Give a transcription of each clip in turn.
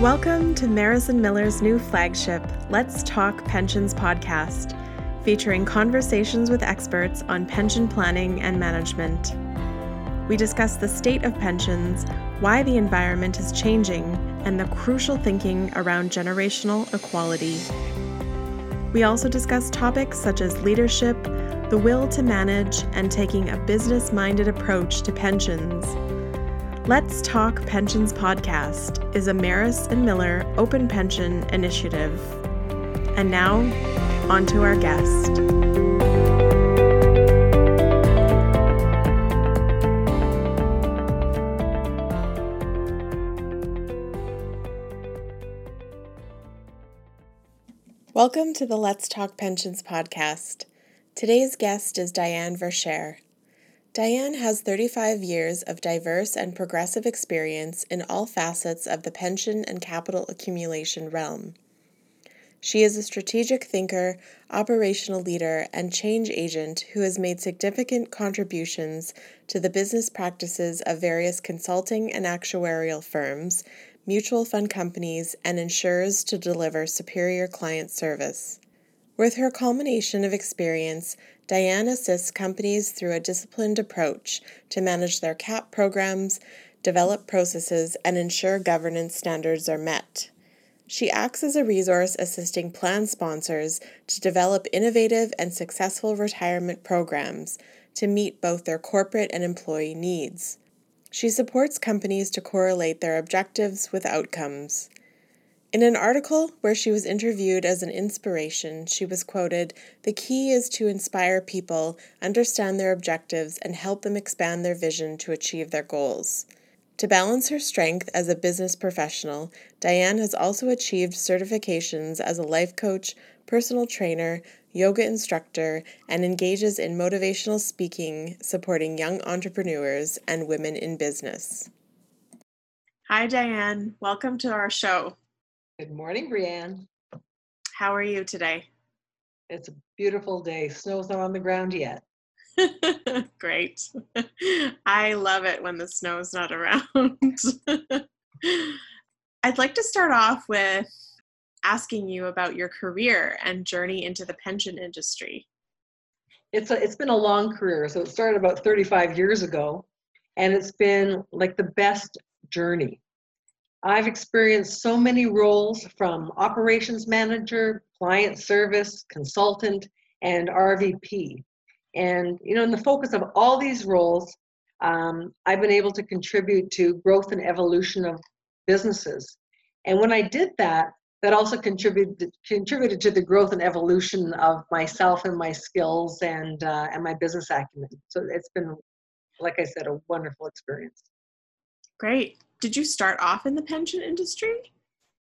Welcome to Marrison Miller's new flagship Let's Talk Pensions podcast, featuring conversations with experts on pension planning and management. We discuss the state of pensions, why the environment is changing, and the crucial thinking around generational equality. We also discuss topics such as leadership, the will to manage, and taking a business-minded approach to pensions. Let's Talk Pensions podcast is a Marrison Miller Open Pension initiative. And now, on to our guest. Welcome to the Let's Talk Pensions podcast. Today's guest is Dianne Verschuere. Dianne has 35 years of diverse and progressive experience in all facets of the pension and capital accumulation realm. She is a strategic thinker, operational leader, and change agent who has made significant contributions to the business practices of various consulting and actuarial firms, mutual fund companies, and insurers to deliver superior client service. With her culmination of experience, Dianne assists companies through a disciplined approach to manage their CAP programs, develop processes, and ensure governance standards are met. She acts as a resource assisting plan sponsors to develop innovative and successful retirement programs to meet both their corporate and employee needs. She supports companies to correlate their objectives with outcomes. In an article where she was interviewed as an inspiration, she was quoted, "The key is to inspire people, understand their objectives, and help them expand their vision to achieve their goals." To balance her strength as a business professional, Dianne has also achieved certifications as a life coach, personal trainer, yoga instructor, and engages in motivational speaking, supporting young entrepreneurs and women in business. Hi, Dianne. Welcome to our show. Good morning, Brianne. How are you today? It's a beautiful day. Snow's not on the ground yet. Great. I love it when the snow's not around. I'd like to start off with asking you about your career and journey into the pension industry. It's been a long career. So it started about 35 years ago, and it's been like the best journey. I've experienced so many roles, from operations manager, client service, consultant, and RVP. And, in the focus of all these roles, I've been able to contribute to growth and evolution of businesses. And when I did that, that also contributed to the growth and evolution of myself and my skills and my business acumen. So it's been, like I said, a wonderful experience. Great. Did you start off in the pension industry?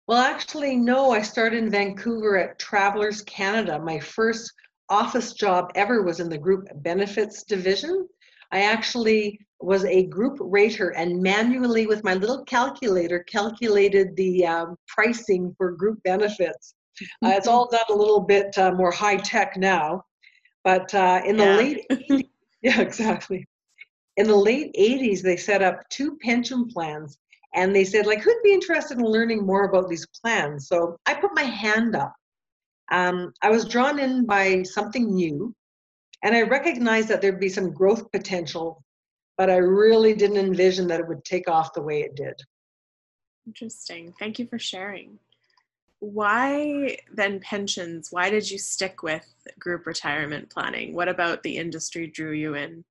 Well, actually, no. I started in Vancouver at Travelers Canada. My first office job ever was in the group benefits division. I actually was a group rater and manually, with my little calculator, calculated the pricing for group benefits. It's all done a little bit more high tech now, but In the late 80s, they set up two pension plans, and they said, who'd be interested in learning more about these plans? So I put my hand up. I was drawn in by something new, and I recognized that there'd be some growth potential, but I really didn't envision that it would take off the way it did. Interesting. Thank you for sharing. Why then pensions? Why did you stick with group retirement planning? What about the industry drew you in?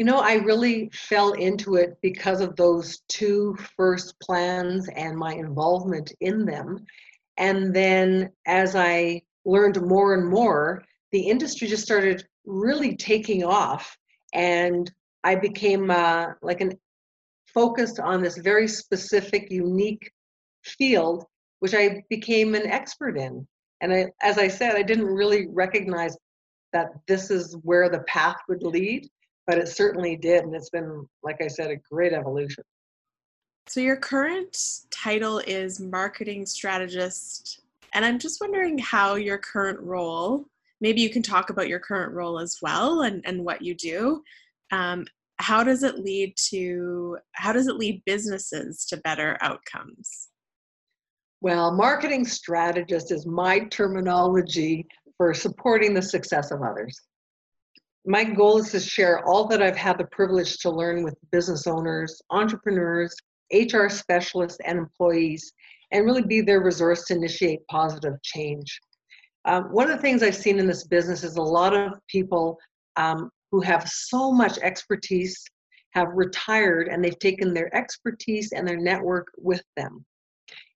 I really fell into it because of those two first plans and my involvement in them. And then as I learned more and more, the industry just started really taking off. And I became focused on this very specific, unique field, which I became an expert in. And as I said, I didn't really recognize that this is where the path would lead. But it certainly did, and it's been, like I said, a great evolution. So your current title is Marketing Strategist, and I'm just wondering how your current role, maybe you can talk about your current role as well and what you do. How does it lead businesses to better outcomes? Well, marketing strategist is my terminology for supporting the success of others. My goal is to share all that I've had the privilege to learn with business owners, entrepreneurs, HR specialists, and employees, and really be their resource to initiate positive change. One of the things I've seen in this business is a lot of people who have so much expertise have retired, and they've taken their expertise and their network with them.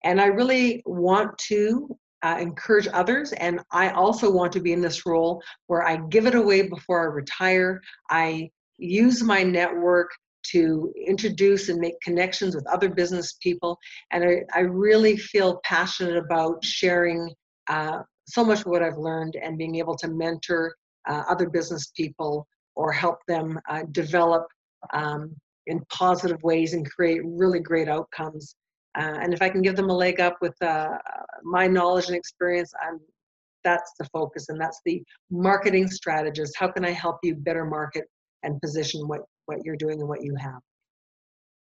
And I really want to encourage others, and I also want to be in this role where I give it away before I retire. I use my network to introduce and make connections with other business people, and I really feel passionate about sharing so much of what I've learned and being able to mentor other business people or help them develop in positive ways and create really great outcomes. And if I can give them a leg up with my knowledge and experience, that's the focus, and that's the marketing strategist. How can I help you better market and position what you're doing and what you have?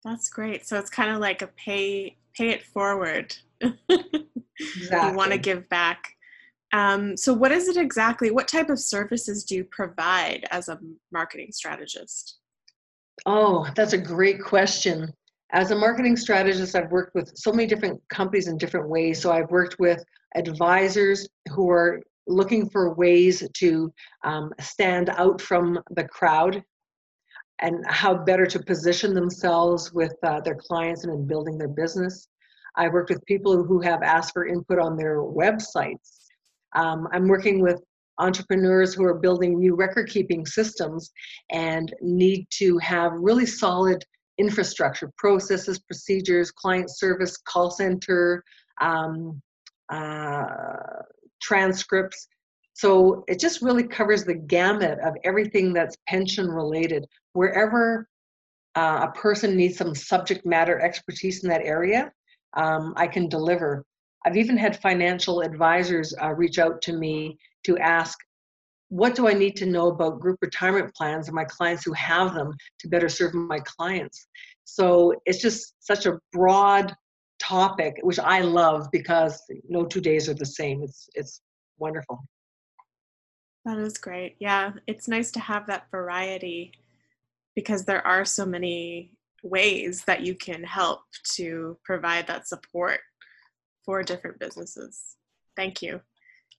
That's great. So it's kind of like a pay it forward. Exactly. You want to give back. So what is it exactly? What type of services do you provide as a marketing strategist? Oh, that's a great question. As a marketing strategist, I've worked with so many different companies in different ways. So I've worked with advisors who are looking for ways to stand out from the crowd and how better to position themselves with their clients and in building their business. I worked with people who have asked for input on their websites. I'm working with entrepreneurs who are building new record-keeping systems and need to have really solid infrastructure, processes, procedures, client service, call center, transcripts. So it just really covers the gamut of everything that's pension related. Wherever a person needs some subject matter expertise in that area, I can deliver. I've even had financial advisors reach out to me to ask, what do I need to know about group retirement plans and my clients who have them to better serve my clients? So it's just such a broad topic, which I love because no 2 days are the same. It's wonderful. That is great. Yeah, it's nice to have that variety because there are so many ways that you can help to provide that support for different businesses. Thank you.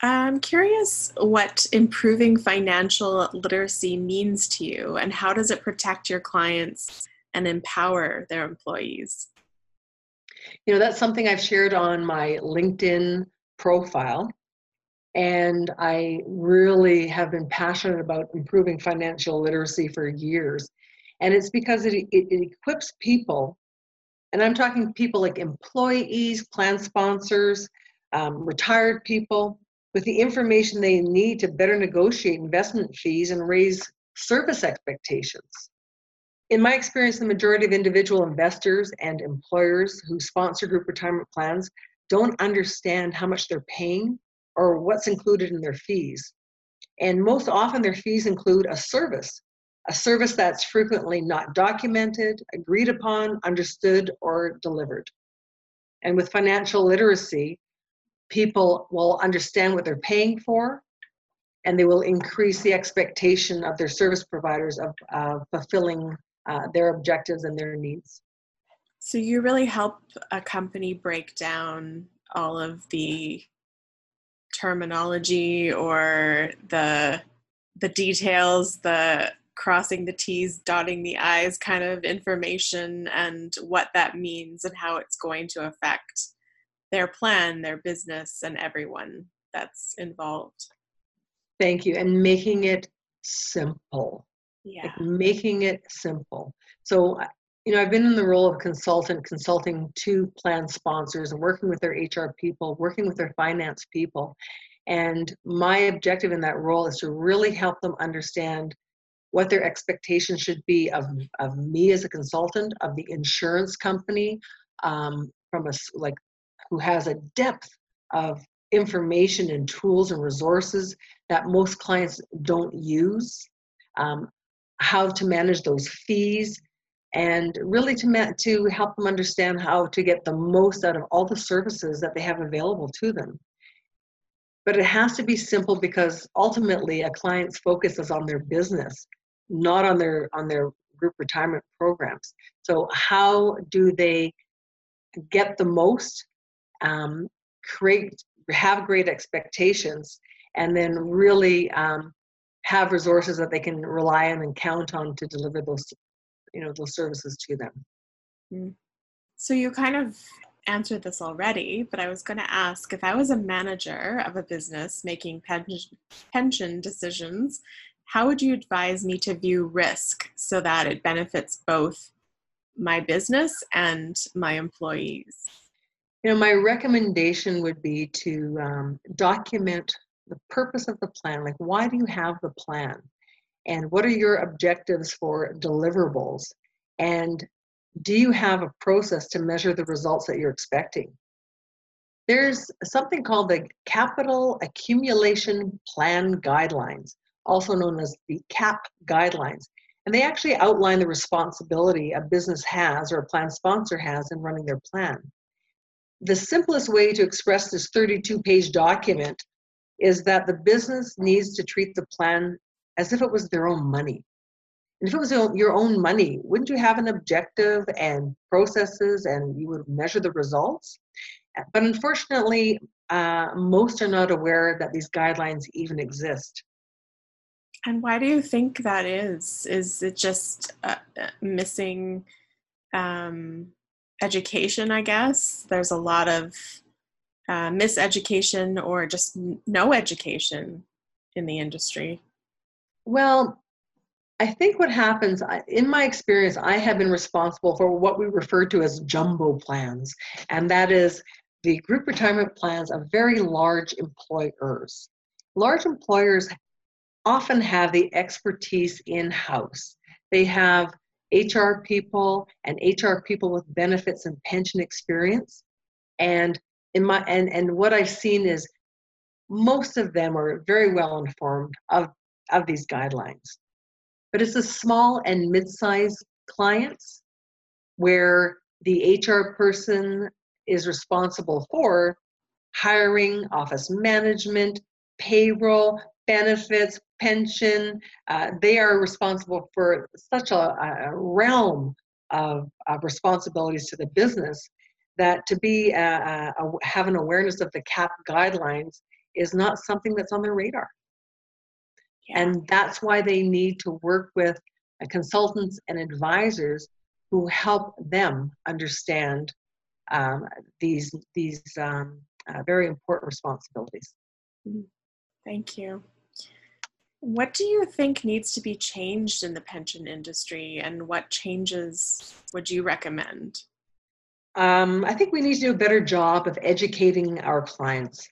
I'm curious what improving financial literacy means to you, and how does it protect your clients and empower their employees? You know, that's something I've shared on my LinkedIn profile, and I really have been passionate about improving financial literacy for years. And it's because it equips people, and I'm talking people like employees, plan sponsors, retired people, with the information they need to better negotiate investment fees and raise service expectations. In my experience, the majority of individual investors and employers who sponsor group retirement plans don't understand how much they're paying or what's included in their fees. And most often their fees include a service that's frequently not documented, agreed upon, understood, or delivered. And with financial literacy, people will understand what they're paying for, and they will increase the expectation of their service providers of fulfilling their objectives and their needs. So you really help a company break down all of the terminology or the details, the crossing the T's, dotting the I's kind of information, and what that means and how it's going to affect their plan, their business, and everyone that's involved. Thank you. And making it simple. Yeah. Like making it simple. So, you know, I've been in the role of consultant, consulting to plan sponsors and working with their HR people, working with their finance people. And my objective in that role is to really help them understand what their expectations should be of me as a consultant, of the insurance company, who has a depth of information and tools and resources that most clients don't use, how to manage those fees, and really to help them understand how to get the most out of all the services that they have available to them. But it has to be simple, because ultimately a client's focus is on their business, not on their group retirement programs. So how do they get the most, have great expectations, and then really have resources that they can rely on and count on to deliver those services to them. So you kind of answered this already, but I was going to ask, if I was a manager of a business making pension decisions, how would you advise me to view risk so that it benefits both my business and my employees? You know, my recommendation would be to document the purpose of the plan. Like, why do you have the plan? And what are your objectives for deliverables? And do you have a process to measure the results that you're expecting? There's something called the Capital Accumulation Plan guidelines, also known as the CAP guidelines. And they actually outline the responsibility a business has, or a plan sponsor has, in running their plan. The simplest way to express this 32-page document is that the business needs to treat the plan as if it was their own money. And if it was your own money, wouldn't you have an objective and processes, and you would measure the results? But unfortunately, most are not aware that these guidelines even exist. And why do you think that is? Is it just missing education, I guess? There's a lot of miseducation, or just no education in the industry. Well, I think what happens, in my experience, I have been responsible for what we refer to as jumbo plans, and that is the group retirement plans of very large employers. Large employers often have the expertise in-house. They have HR people and HR people with benefits and pension experience. And what I've seen is most of them are very well informed of these guidelines. But it's the small and mid-sized clients where the HR person is responsible for hiring, office management, payroll, benefits, pension. They are responsible for such a realm of responsibilities to the business that to be have an awareness of the CAP guidelines is not something that's on their radar. Yeah. And that's why they need to work with consultants and advisors who help them understand these very important responsibilities. Thank you. What do you think needs to be changed in the pension industry, and what changes would you recommend? I think we need to do a better job of educating our clients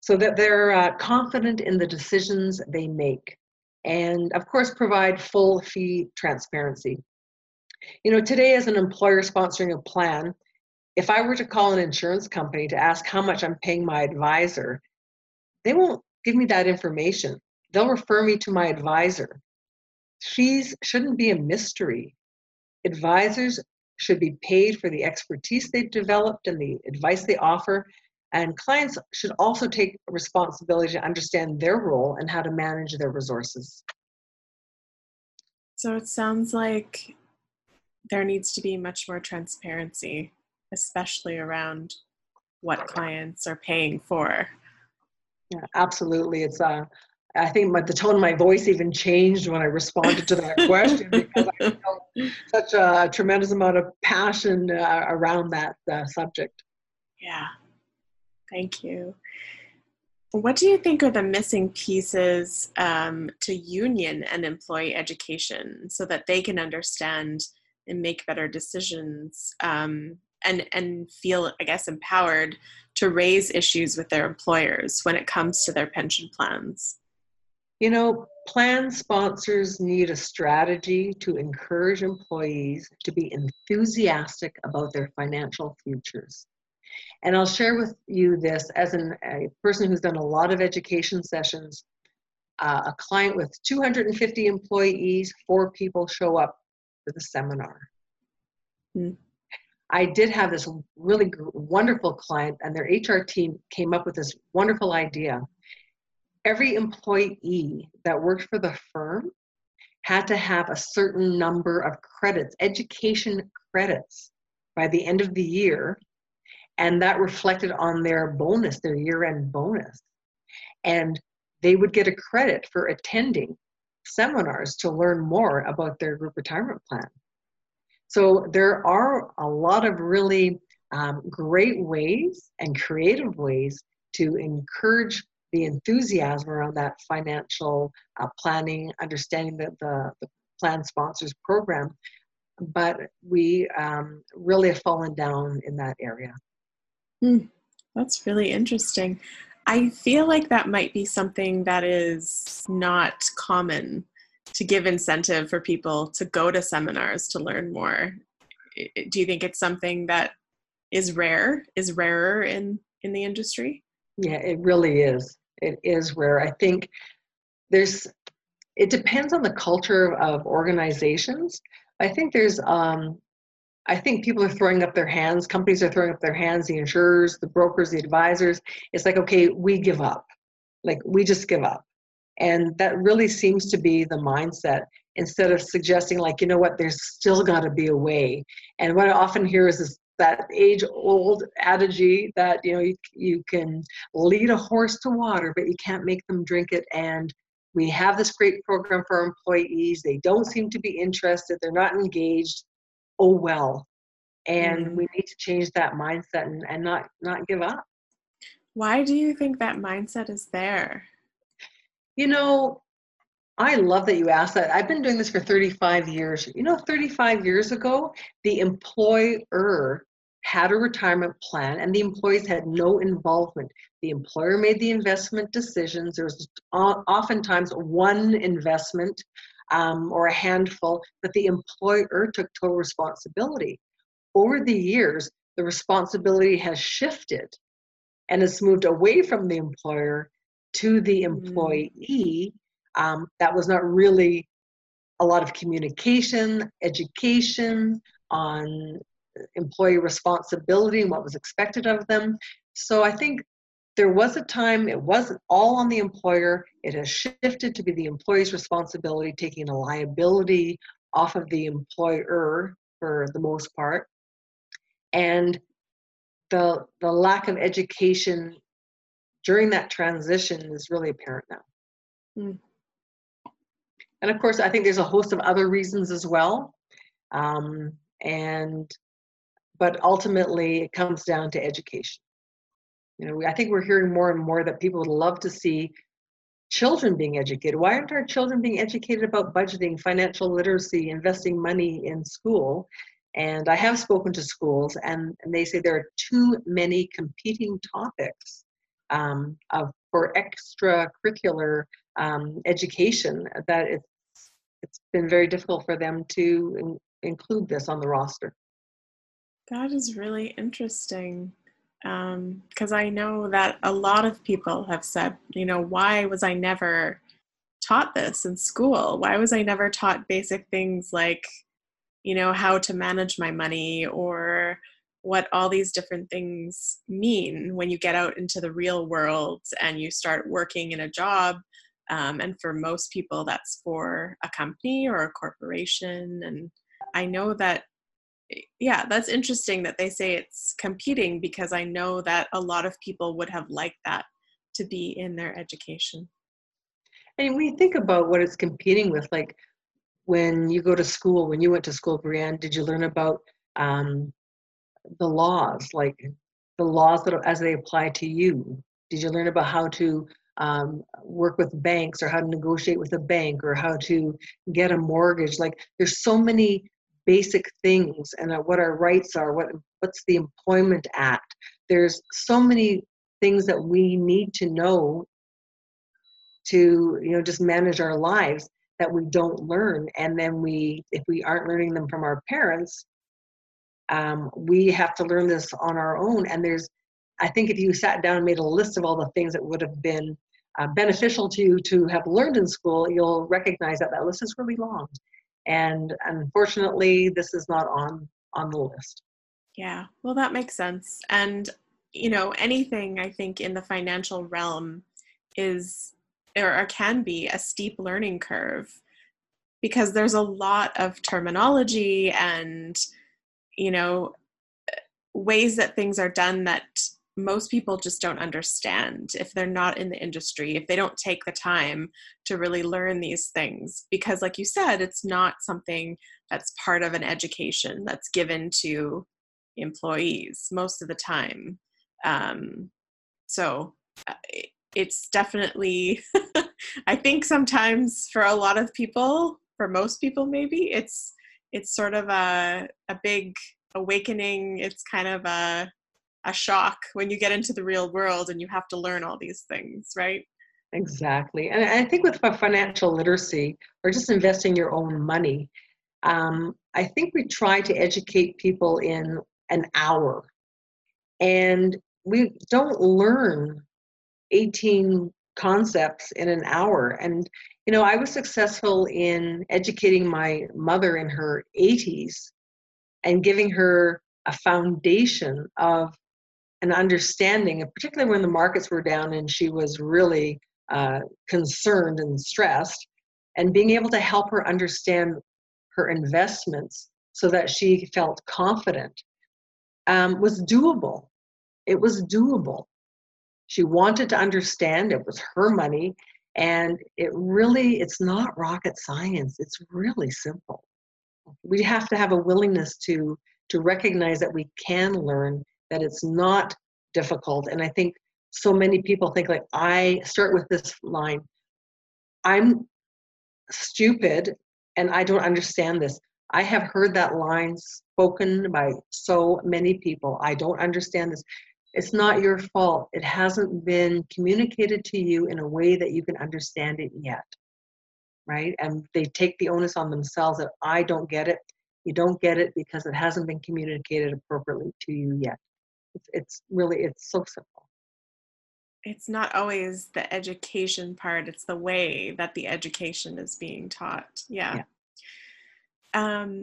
so that they're confident in the decisions they make, and of course provide full fee transparency. You know, today as an employer sponsoring a plan, if I were to call an insurance company to ask how much I'm paying my advisor, they won't give me that information. They'll refer me to my advisor. Fees shouldn't be a mystery. Advisors should be paid for the expertise they've developed and the advice they offer, and clients should also take responsibility to understand their role and how to manage their resources. So it sounds like there needs to be much more transparency, especially around what clients are paying for. Yeah, absolutely. I think the tone of my voice even changed when I responded to that question, because I felt such a tremendous amount of passion around that subject. Yeah, thank you. What do you think are the missing pieces to union and employee education so that they can understand and make better decisions and feel, I guess, empowered to raise issues with their employers when it comes to their pension plans? You know, plan sponsors need a strategy to encourage employees to be enthusiastic about their financial futures. And I'll share with you this as a person who's done a lot of education sessions. A client with 250 employees, 4 people show up for the seminar. Mm. I did have this really wonderful client, and their HR team came up with this wonderful idea. Every employee that worked for the firm had to have a certain number of credits, education credits, by the end of the year, and that reflected on their bonus, their year-end bonus. And they would get a credit for attending seminars to learn more about their group retirement plan. So there are a lot of really great ways and creative ways to encourage the enthusiasm around that financial planning, understanding that the plan sponsors program, but we really have fallen down in that area. Hmm. That's really interesting. I feel like that might be something that is not common, to give incentive for people to go to seminars to learn more. Do you think it's something that is rarer in the industry? Yeah, it really is. It is rare. I think it depends on the culture of organizations. I think people are throwing up their hands, companies are throwing up their hands, the insurers, the brokers, the advisors. It's like, okay, we give up. Like, we just give up. And that really seems to be the mindset, instead of suggesting, like, you know what, there's still got to be a way. And what I often hear is that age-old adage that, you know, you can lead a horse to water, but you can't make them drink it. And we have this great program for our employees. They don't seem to be interested. They're not engaged. Oh, well. And we need to change that mindset and not give up. Why do you think that mindset is there? You know, I love that you asked that. I've been doing this for 35 years. You know, 35 years ago, the employer had a retirement plan and the employees had no involvement. The employer made the investment decisions. There was oftentimes one investment or a handful, but the employer took total responsibility. Over the years, the responsibility has shifted and it's moved away from the employer to the employee. That was not really a lot of communication, education on employee responsibility and what was expected of them. So I think there was a time it wasn't all on the employer. It has shifted to be the employee's responsibility, taking a liability off of the employer for the most part. And the lack of education during that transition is really apparent now. Mm. And of course, I think there's a host of other reasons as well. But ultimately it comes down to education. You know, I think we're hearing more and more that people would love to see children being educated. Why aren't our children being educated about budgeting, financial literacy, investing money in school? And I have spoken to schools and they say there are too many competing topics for extracurricular education, that it's been very difficult for them to include this on the roster. That is really interesting, because I know that a lot of people have said, you know, why was I never taught this in school? Why was I never taught basic things like, you know, how to manage my money, or what all these different things mean when you get out into the real world and you start working in a job. And for most people, that's for a company or a corporation. And I know that, yeah, that's interesting that they say it's competing, because I know that a lot of people would have liked that to be in their education. And when you think about what it's competing with, like when you went to school, Brianne, did you learn about the laws, like the laws that as they apply to you? Did you learn about how to work with banks, or how to negotiate with a bank, or how to get a mortgage? Like, there's so many basic things, and what our rights are, what's the Employment Act. There's so many things that we need to know to, you know, just manage our lives, that we don't learn. And then if we aren't learning them from our parents, we have to learn this on our own. And I think if you sat down and made a list of all the things that would have been beneficial to you to have learned in school, you'll recognize that list is really long. And unfortunately, this is not on on the list. Yeah, well, that makes sense. And, you know, anything I think in the financial realm is, or can be, a steep learning curve, because there's a lot of terminology and, you know, ways that things are done that most people just don't understand if they're not in the industry, if they don't take the time to really learn these things. Because like you said, it's not something that's part of an education that's given to employees most of the time. So it's definitely, I think sometimes for a lot of people, for most people maybe, it's sort of a big awakening. It's kind of a shock when you get into the real world and you have to learn all these things, right? Exactly. And I think with financial literacy, or just investing your own money, I think we try to educate people in an hour, and we don't learn 18 concepts in an hour. And, you know, I was successful in educating my mother in her 80s and giving her a foundation of an understanding, and particularly when the markets were down and she was really concerned and stressed, and being able to help her understand her investments so that she felt confident was doable. It was doable. She wanted to understand. It was her money, and it really, it's not rocket science. It's really simple. We have to have a willingness to recognize that we can learn, that it's not difficult. And I think so many people think, like, I start with this line, I'm stupid and I don't understand this. I have heard that line spoken by so many people. I don't understand this. It's not your fault. It hasn't been communicated to you in a way that you can understand it yet, right? And they take the onus on themselves that I don't get it. You don't get it because it hasn't been communicated appropriately to you yet. It's really, it's so simple. It's not always the education part. It's the way that the education is being taught. Yeah.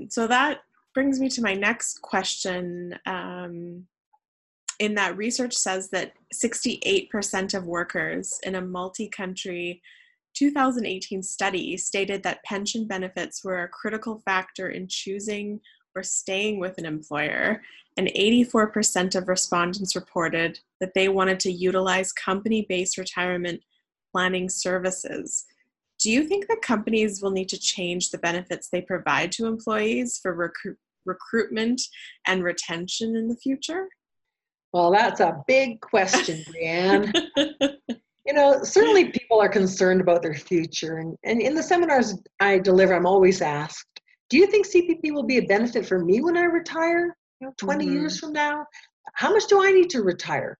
So that brings me to my next question. In that research says that 68% of workers in a multi-country 2018 study stated that pension benefits were a critical factor in choosing or staying with an employer, and 84% of respondents reported that they wanted to utilize company-based retirement planning services. Do you think that companies will need to change the benefits they provide to employees for recruitment and retention in the future? Well, that's a big question, Dianne. You know, certainly people are concerned about their future. And in the seminars I deliver, I'm always asked, do you think CPP will be a benefit for me when I retire, you know, 20 years from now? How much do I need to retire?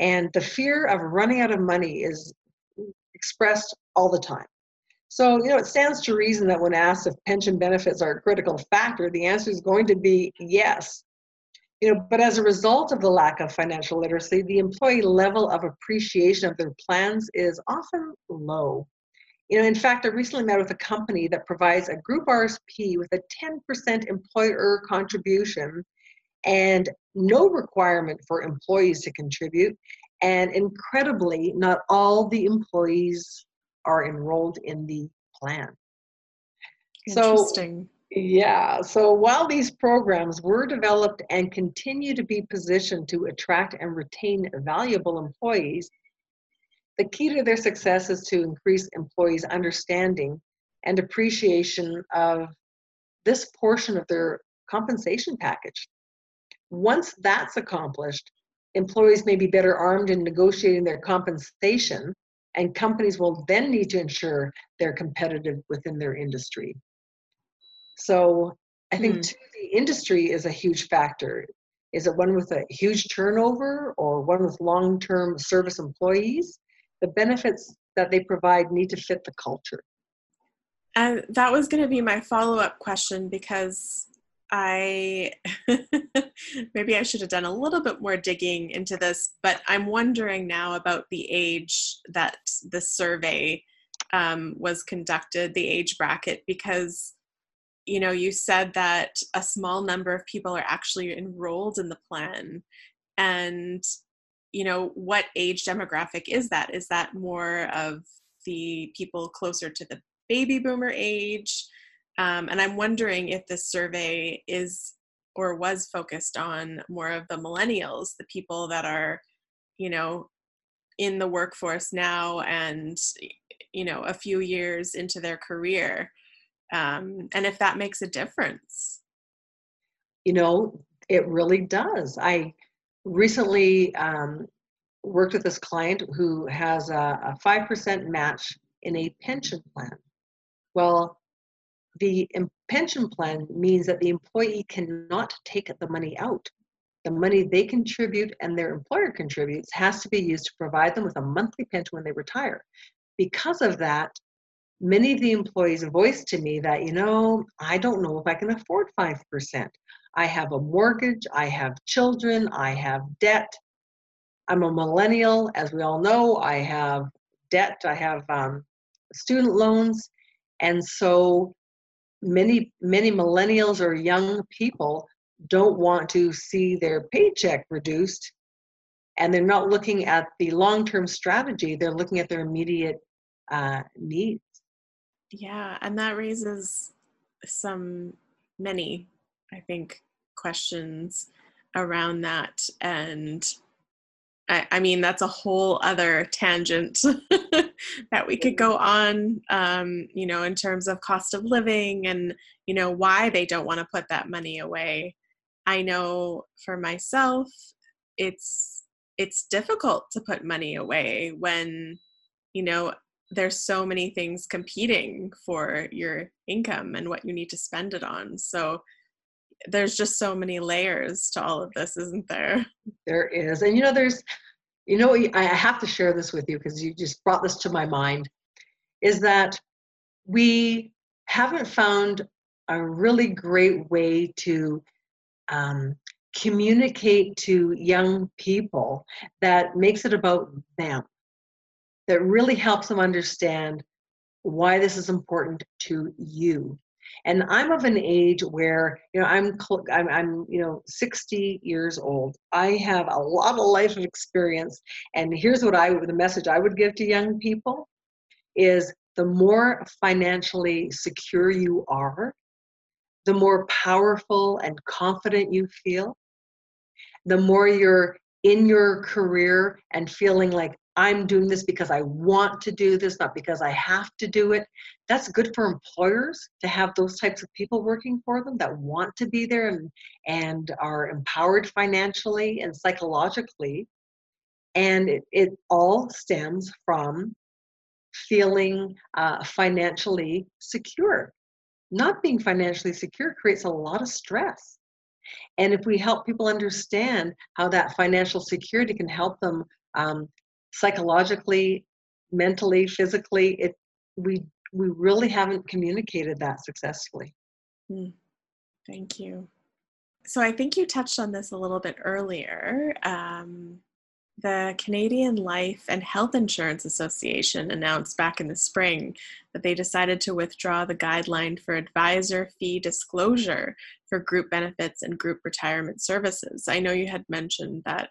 And the fear of running out of money is expressed all the time. So, you know, it stands to reason that when asked if pension benefits are a critical factor, the answer is going to be yes. You know, but as a result of the lack of financial literacy, the employee level of appreciation of their plans is often low. You know, in fact, I recently met with a company that provides a group RSP with a 10% employer contribution and no requirement for employees to contribute. And incredibly, not all the employees are enrolled in the plan. Interesting. So while these programs were developed and continue to be positioned to attract and retain valuable employees, the key to their success is to increase employees' understanding and appreciation of this portion of their compensation package. Once that's accomplished, employees may be better armed in negotiating their compensation, and companies will then need to ensure they're competitive within their industry. So I think too, the industry is a huge factor. Is it one with a huge turnover or one with long-term service employees? The benefits that they provide need to fit the culture. And that was going to be my follow-up question, because I maybe I should have done a little bit more digging into this, but I'm wondering now about the age that the survey was conducted, the age bracket, because you know, you said that a small number of people are actually enrolled in the plan. And, you know, what age demographic is that? Is that more of the people closer to the baby boomer age? And I'm wondering if this survey is or was focused on more of the millennials, the people that are, you know, in the workforce now and, you know, a few years into their career, and if that makes a difference. You know, it really does. I recently worked with this client who has a 5% match in a pension plan. Well, the pension plan means that the employee cannot take the money out. The money they contribute and their employer contributes has to be used to provide them with a monthly pension when they retire. Because of that, many of the employees voiced to me that, you know, I don't know if I can afford 5%. I have a mortgage, I have children, I have debt. I'm a millennial, as we all know. I have debt, I have student loans. And so many millennials or young people don't want to see their paycheck reduced, and they're not looking at the long-term strategy. They're looking at their immediate needs. Yeah, and that raises many, I think, questions around that. And I mean, that's a whole other tangent that we could go on, you know, in terms of cost of living and, you know, why they don't want to put that money away. I know for myself, it's difficult to put money away when, you know, there's so many things competing for your income and what you need to spend it on. So there's just so many layers to all of this, isn't there? There is. And, you know, I have to share this with you because you just brought this to my mind, is that we haven't found a really great way to communicate to young people that makes it about them, that really helps them understand why this is important to you. And I'm of an age where, you know, I'm you know, 60 years old. I have a lot of life experience, and here's what the message I would give to young people is: the more financially secure you are, the more powerful and confident you feel, the more you're in your career and feeling like, I'm doing this because I want to do this, not because I have to do it. That's good for employers to have those types of people working for them that want to be there and are empowered financially and psychologically. And it all stems from feeling financially secure. Not being financially secure creates a lot of stress. And if we help people understand how that financial security can help them psychologically, mentally, physically, we really haven't communicated that successfully. Thank you. So I think you touched on this a little bit earlier. The Canadian Life and Health Insurance Association announced back in the spring that they decided to withdraw the guideline for advisor fee disclosure for group benefits and group retirement services. I know you had mentioned that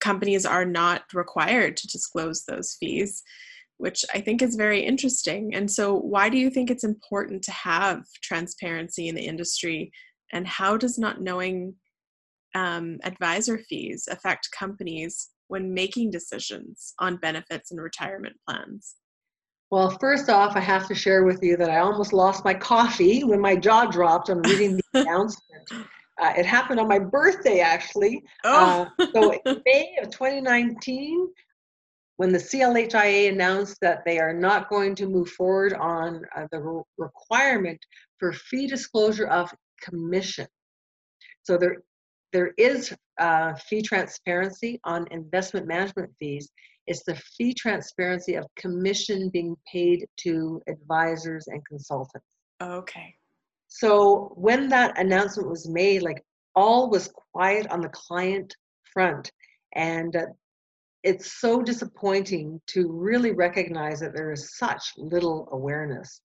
companies are not required to disclose those fees, which I think is very interesting. And so why do you think it's important to have transparency in the industry? And how does not knowing advisor fees affect companies when making decisions on benefits and retirement plans? Well, first off, I have to share with you that I almost lost my coffee when my jaw dropped on reading the announcement. It happened on my birthday, actually. Oh. So in May of 2019, when the CLHIA announced that they are not going to move forward on the requirement for fee disclosure of commission. So there is fee transparency on investment management fees. It's the fee transparency of commission being paid to advisors and consultants. Okay. So when that announcement was made, like, all was quiet on the client front. And it's so disappointing to really recognize that there is such little awareness.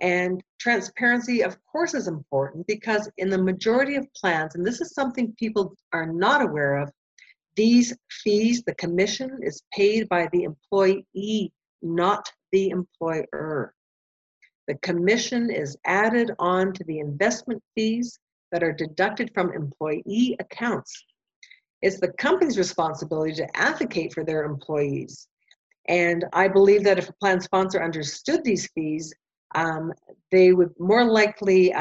And transparency, of course, is important because in the majority of plans, and this is something people are not aware of, these fees, the commission, is paid by the employee, not the employer. The commission is added on to the investment fees that are deducted from employee accounts. It's the company's responsibility to advocate for their employees. And I believe that if a plan sponsor understood these fees, they would more likely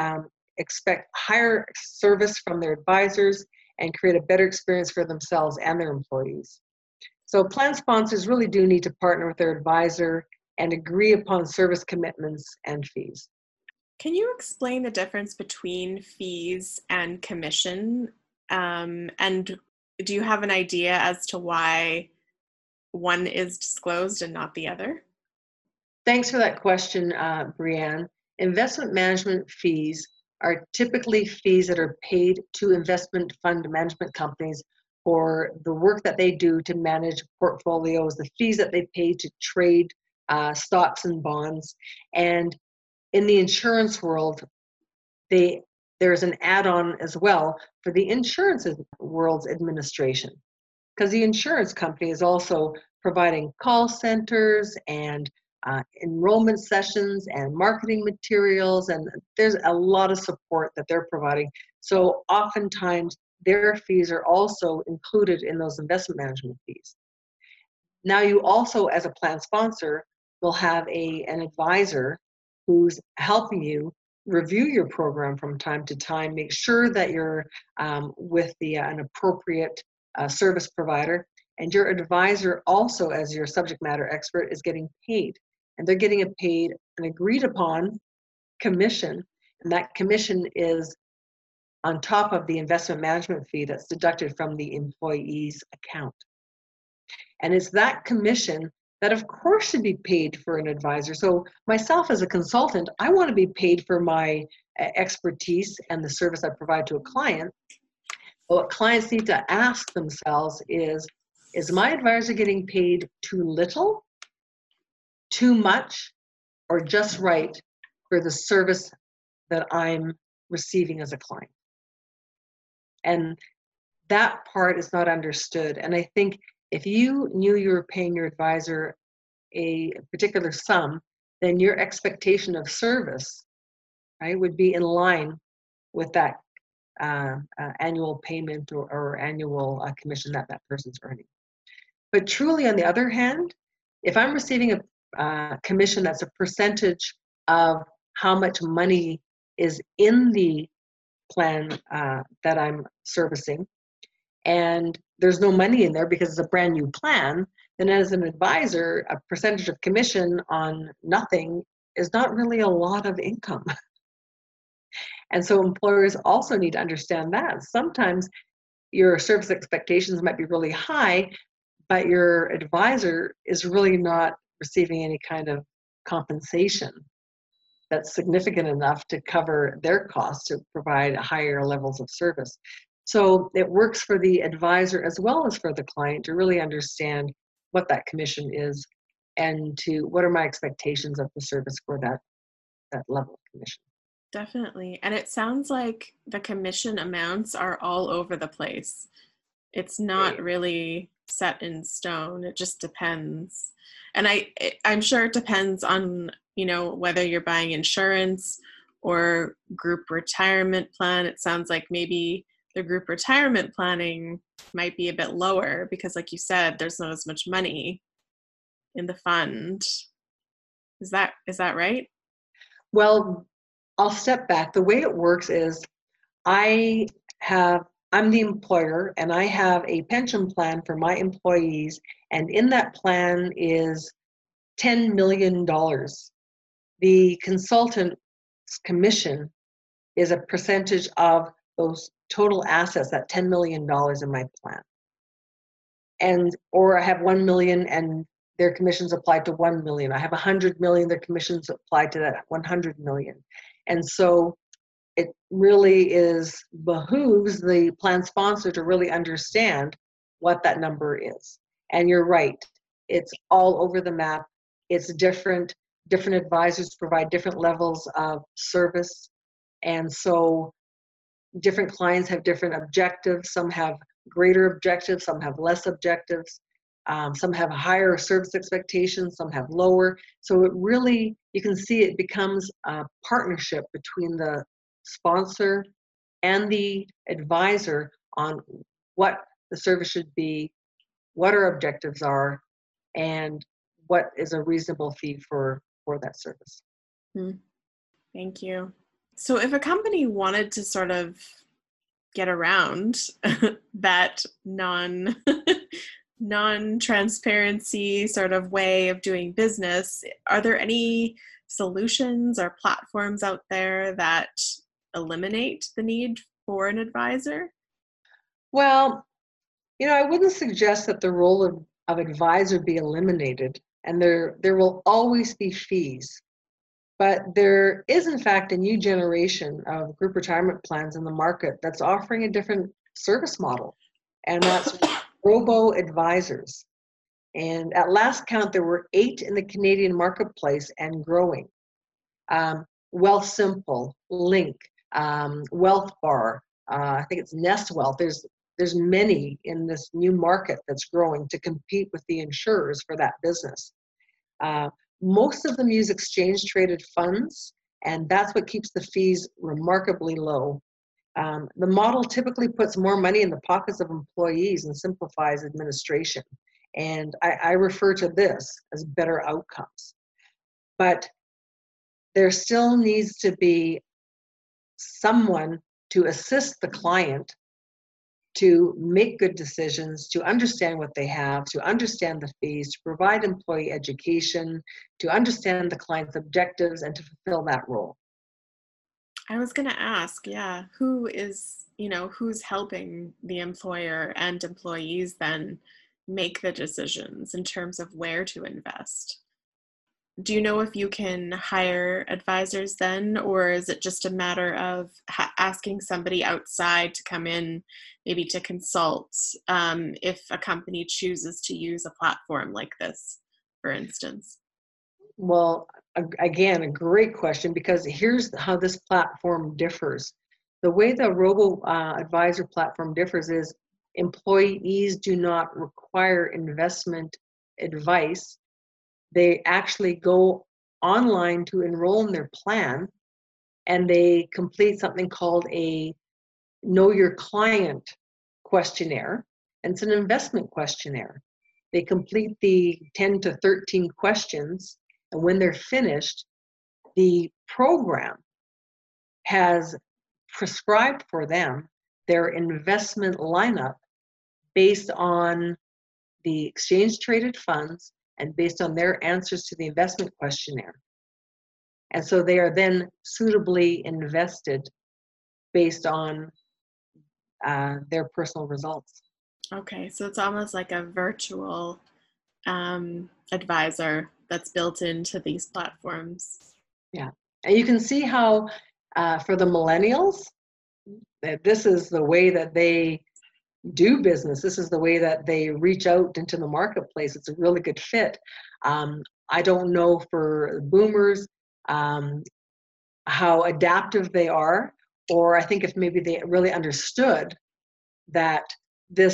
expect higher service from their advisors and create a better experience for themselves and their employees. So plan sponsors really do need to partner with their advisor and agree upon service commitments and fees. Can you explain the difference between fees and commission? And do you have an idea as to why one is disclosed and not the other? Thanks for that question, Brianne. Investment management fees are typically fees that are paid to investment fund management companies for the work that they do to manage portfolios, the fees that they pay to trade stocks and bonds. And in the insurance world, there's an add-on as well for the insurance world's administration, because the insurance company is also providing call centers and enrollment sessions and marketing materials, and there's a lot of support that they're providing. So oftentimes their fees are also included in those investment management fees. Now you also, as a plan sponsor, will have an advisor who's helping you review your program from time to time, make sure that you're with an appropriate service provider, and your advisor also, as your subject matter expert, is getting paid. And they're getting paid an agreed upon commission, and that commission is on top of the investment management fee that's deducted from the employee's account. And it's that commission that of course should be paid for an advisor. So myself as a consultant, I want to be paid for my expertise and the service I provide to a client. But what clients need to ask themselves is my advisor getting paid too little, too much, or just right for the service that I'm receiving as a client? And that part is not understood. And I think if you knew you were paying your advisor a particular sum, then your expectation of service, right, would be in line with that annual payment or annual commission that person's earning. But truly, on the other hand, if I'm receiving a commission that's a percentage of how much money is in the plan that I'm servicing, and there's no money in there because it's a brand new plan, then as an advisor, a percentage of commission on nothing is not really a lot of income. And so employers also need to understand that. Sometimes your service expectations might be really high, but your advisor is really not receiving any kind of compensation that's significant enough to cover their costs to provide higher levels of service. So it works for the advisor as well as for the client to really understand what that commission is and to what are my expectations of the service for that level of commission. Definitely. And it sounds like the commission amounts are all over the place. It's not really set in stone. It just depends. And I'm sure it depends on, whether you're buying insurance or group retirement plan. It sounds like maybe the group retirement planning might be a bit lower because, like you said, there's not as much money in the fund. Is that right? Well, I'll step back. The way it works is I'm the employer and I have a pension plan for my employees, and in that plan is $10 million. The consultant's commission is a percentage of those total assets, that $10 million in my plan. And, or I have $1 million and their commissions applied to $1 million. I have $100 million, their commissions applied to that $100 million. And so it really behooves the plan sponsor to really understand what that number is. And you're right, it's all over the map, it's different, different advisors provide different levels of service. And so different clients have different objectives. Some have greater objectives, some have less objectives. Some have higher service expectations, some have lower. So it really, you can see it becomes a partnership between the sponsor and the advisor on what the service should be, what our objectives are, and what is a reasonable fee for that service. Thank you. So if a company wanted to sort of get around that non-transparency sort of way of doing business, are there any solutions or platforms out there that eliminate the need for an advisor? Well, you know, I wouldn't suggest that the role of advisor be eliminated, and there will always be fees. But there is, in fact, a new generation of group retirement plans in the market that's offering a different service model, and that's robo-advisors. And at last count, there were 8 in the Canadian marketplace and growing. Wealth Simple, Link, Wealthbar, I think it's Nest Wealth. There's many in this new market that's growing to compete with the insurers for that business. Most of them use exchange-traded funds, and that's what keeps the fees remarkably low. The model typically puts more money in the pockets of employees and simplifies administration. And I refer to this as better outcomes. But there still needs to be someone to assist the client to make good decisions, to understand what they have, to understand the fees, to provide employee education, to understand the client's objectives, and to fulfill that role. I was going to ask, yeah, who is, you know, who's helping the employer and employees then make the decisions in terms of where to invest? Do you know if you can hire advisors then, or is it just a matter of asking somebody outside to come in, maybe to consult, if a company chooses to use a platform like this, for instance? Well, again, a great question, because here's how this platform differs. The way the robo-advisor platform differs is employees do not require investment advice. They actually go online to enroll in their plan, and they complete something called a Know Your Client questionnaire, and it's an investment questionnaire. They complete the 10 to 13 questions, and when they're finished, the program has prescribed for them their investment lineup based on the exchange-traded funds and based on their answers to the investment questionnaire. And so they are then suitably invested based on their personal results. Okay, so it's almost like a virtual advisor that's built into these platforms. Yeah, and you can see how for the millennials, that this is the way that they do business. This is the way that they reach out into the marketplace. It's a really good fit. I don't know for boomers how adaptive they are, or I think if maybe they really understood that the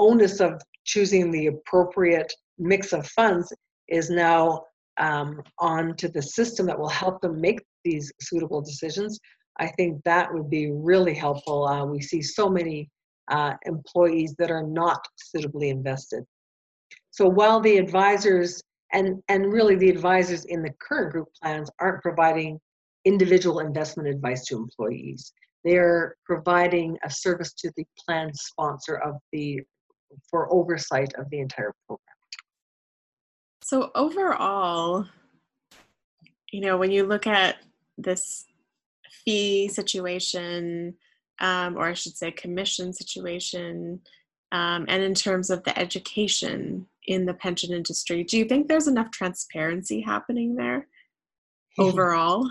onus of choosing the appropriate mix of funds is now onto the system that will help them make these suitable decisions. I think that would be really helpful. We see so many employees that are not suitably invested. So while the advisors and really the advisors in the current group plans aren't providing individual investment advice to employees, they're providing a service to the plan sponsor for oversight of the entire program. So overall, you know, when you look at this fee situation, or I should say commission situation, and in terms of the education in the pension industry, do you think there's enough transparency happening there overall?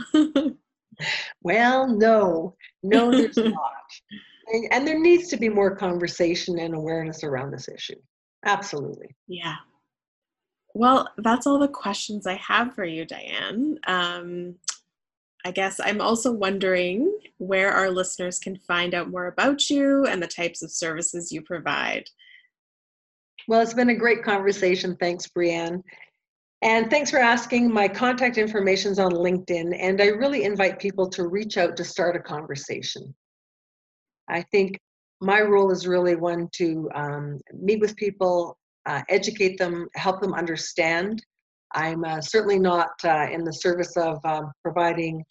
Well, no, there's not. And there needs to be more conversation and awareness around this issue. Absolutely. Yeah. Well, that's all the questions I have for you, Dianne. I guess I'm also wondering where our listeners can find out more about you and the types of services you provide. Well, it's been a great conversation. Thanks, Brianne. And thanks for asking. My contact information is on LinkedIn, and I really invite people to reach out to start a conversation. I think my role is really one to meet with people, educate them, help them understand. I'm certainly not in the service of providing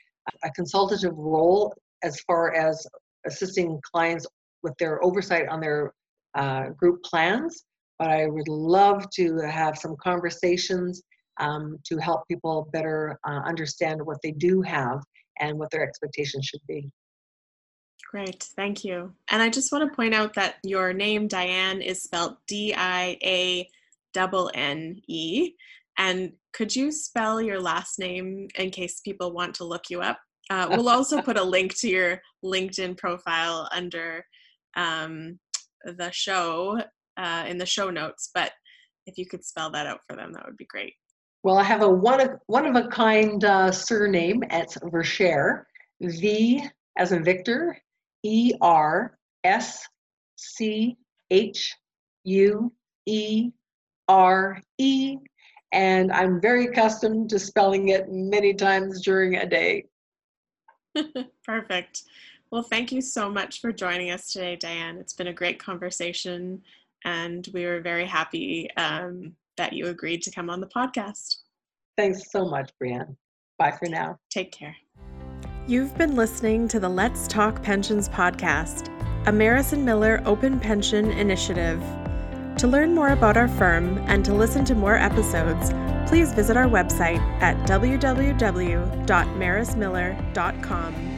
a consultative role as far as assisting clients with their oversight on their group plans, but I would love to have some conversations to help people better understand what they do have and what their expectations should be. Great, thank you. And I just want to point out that your name, Dianne, is spelled D-I-A-N-N-E. And could you spell your last name in case people want to look you up? We'll also put a link to your LinkedIn profile under the show, in the show notes. But if you could spell that out for them, that would be great. Well, I have a one-of-a-kind surname. It's Verschuere, V as in Victor, E-R-S-C-H-U-E-R-E. And I'm very accustomed to spelling it many times during a day. Perfect. Well, thank you so much for joining us today, Dianne. It's been a great conversation, and we were very happy that you agreed to come on the podcast. Thanks so much, Brianne. Bye for now. Take care. You've been listening to the Let's Talk Pensions podcast, a Marrison Miller Open Pension Initiative. To learn more about our firm and to listen to more episodes, please visit our website at www.marismiller.com.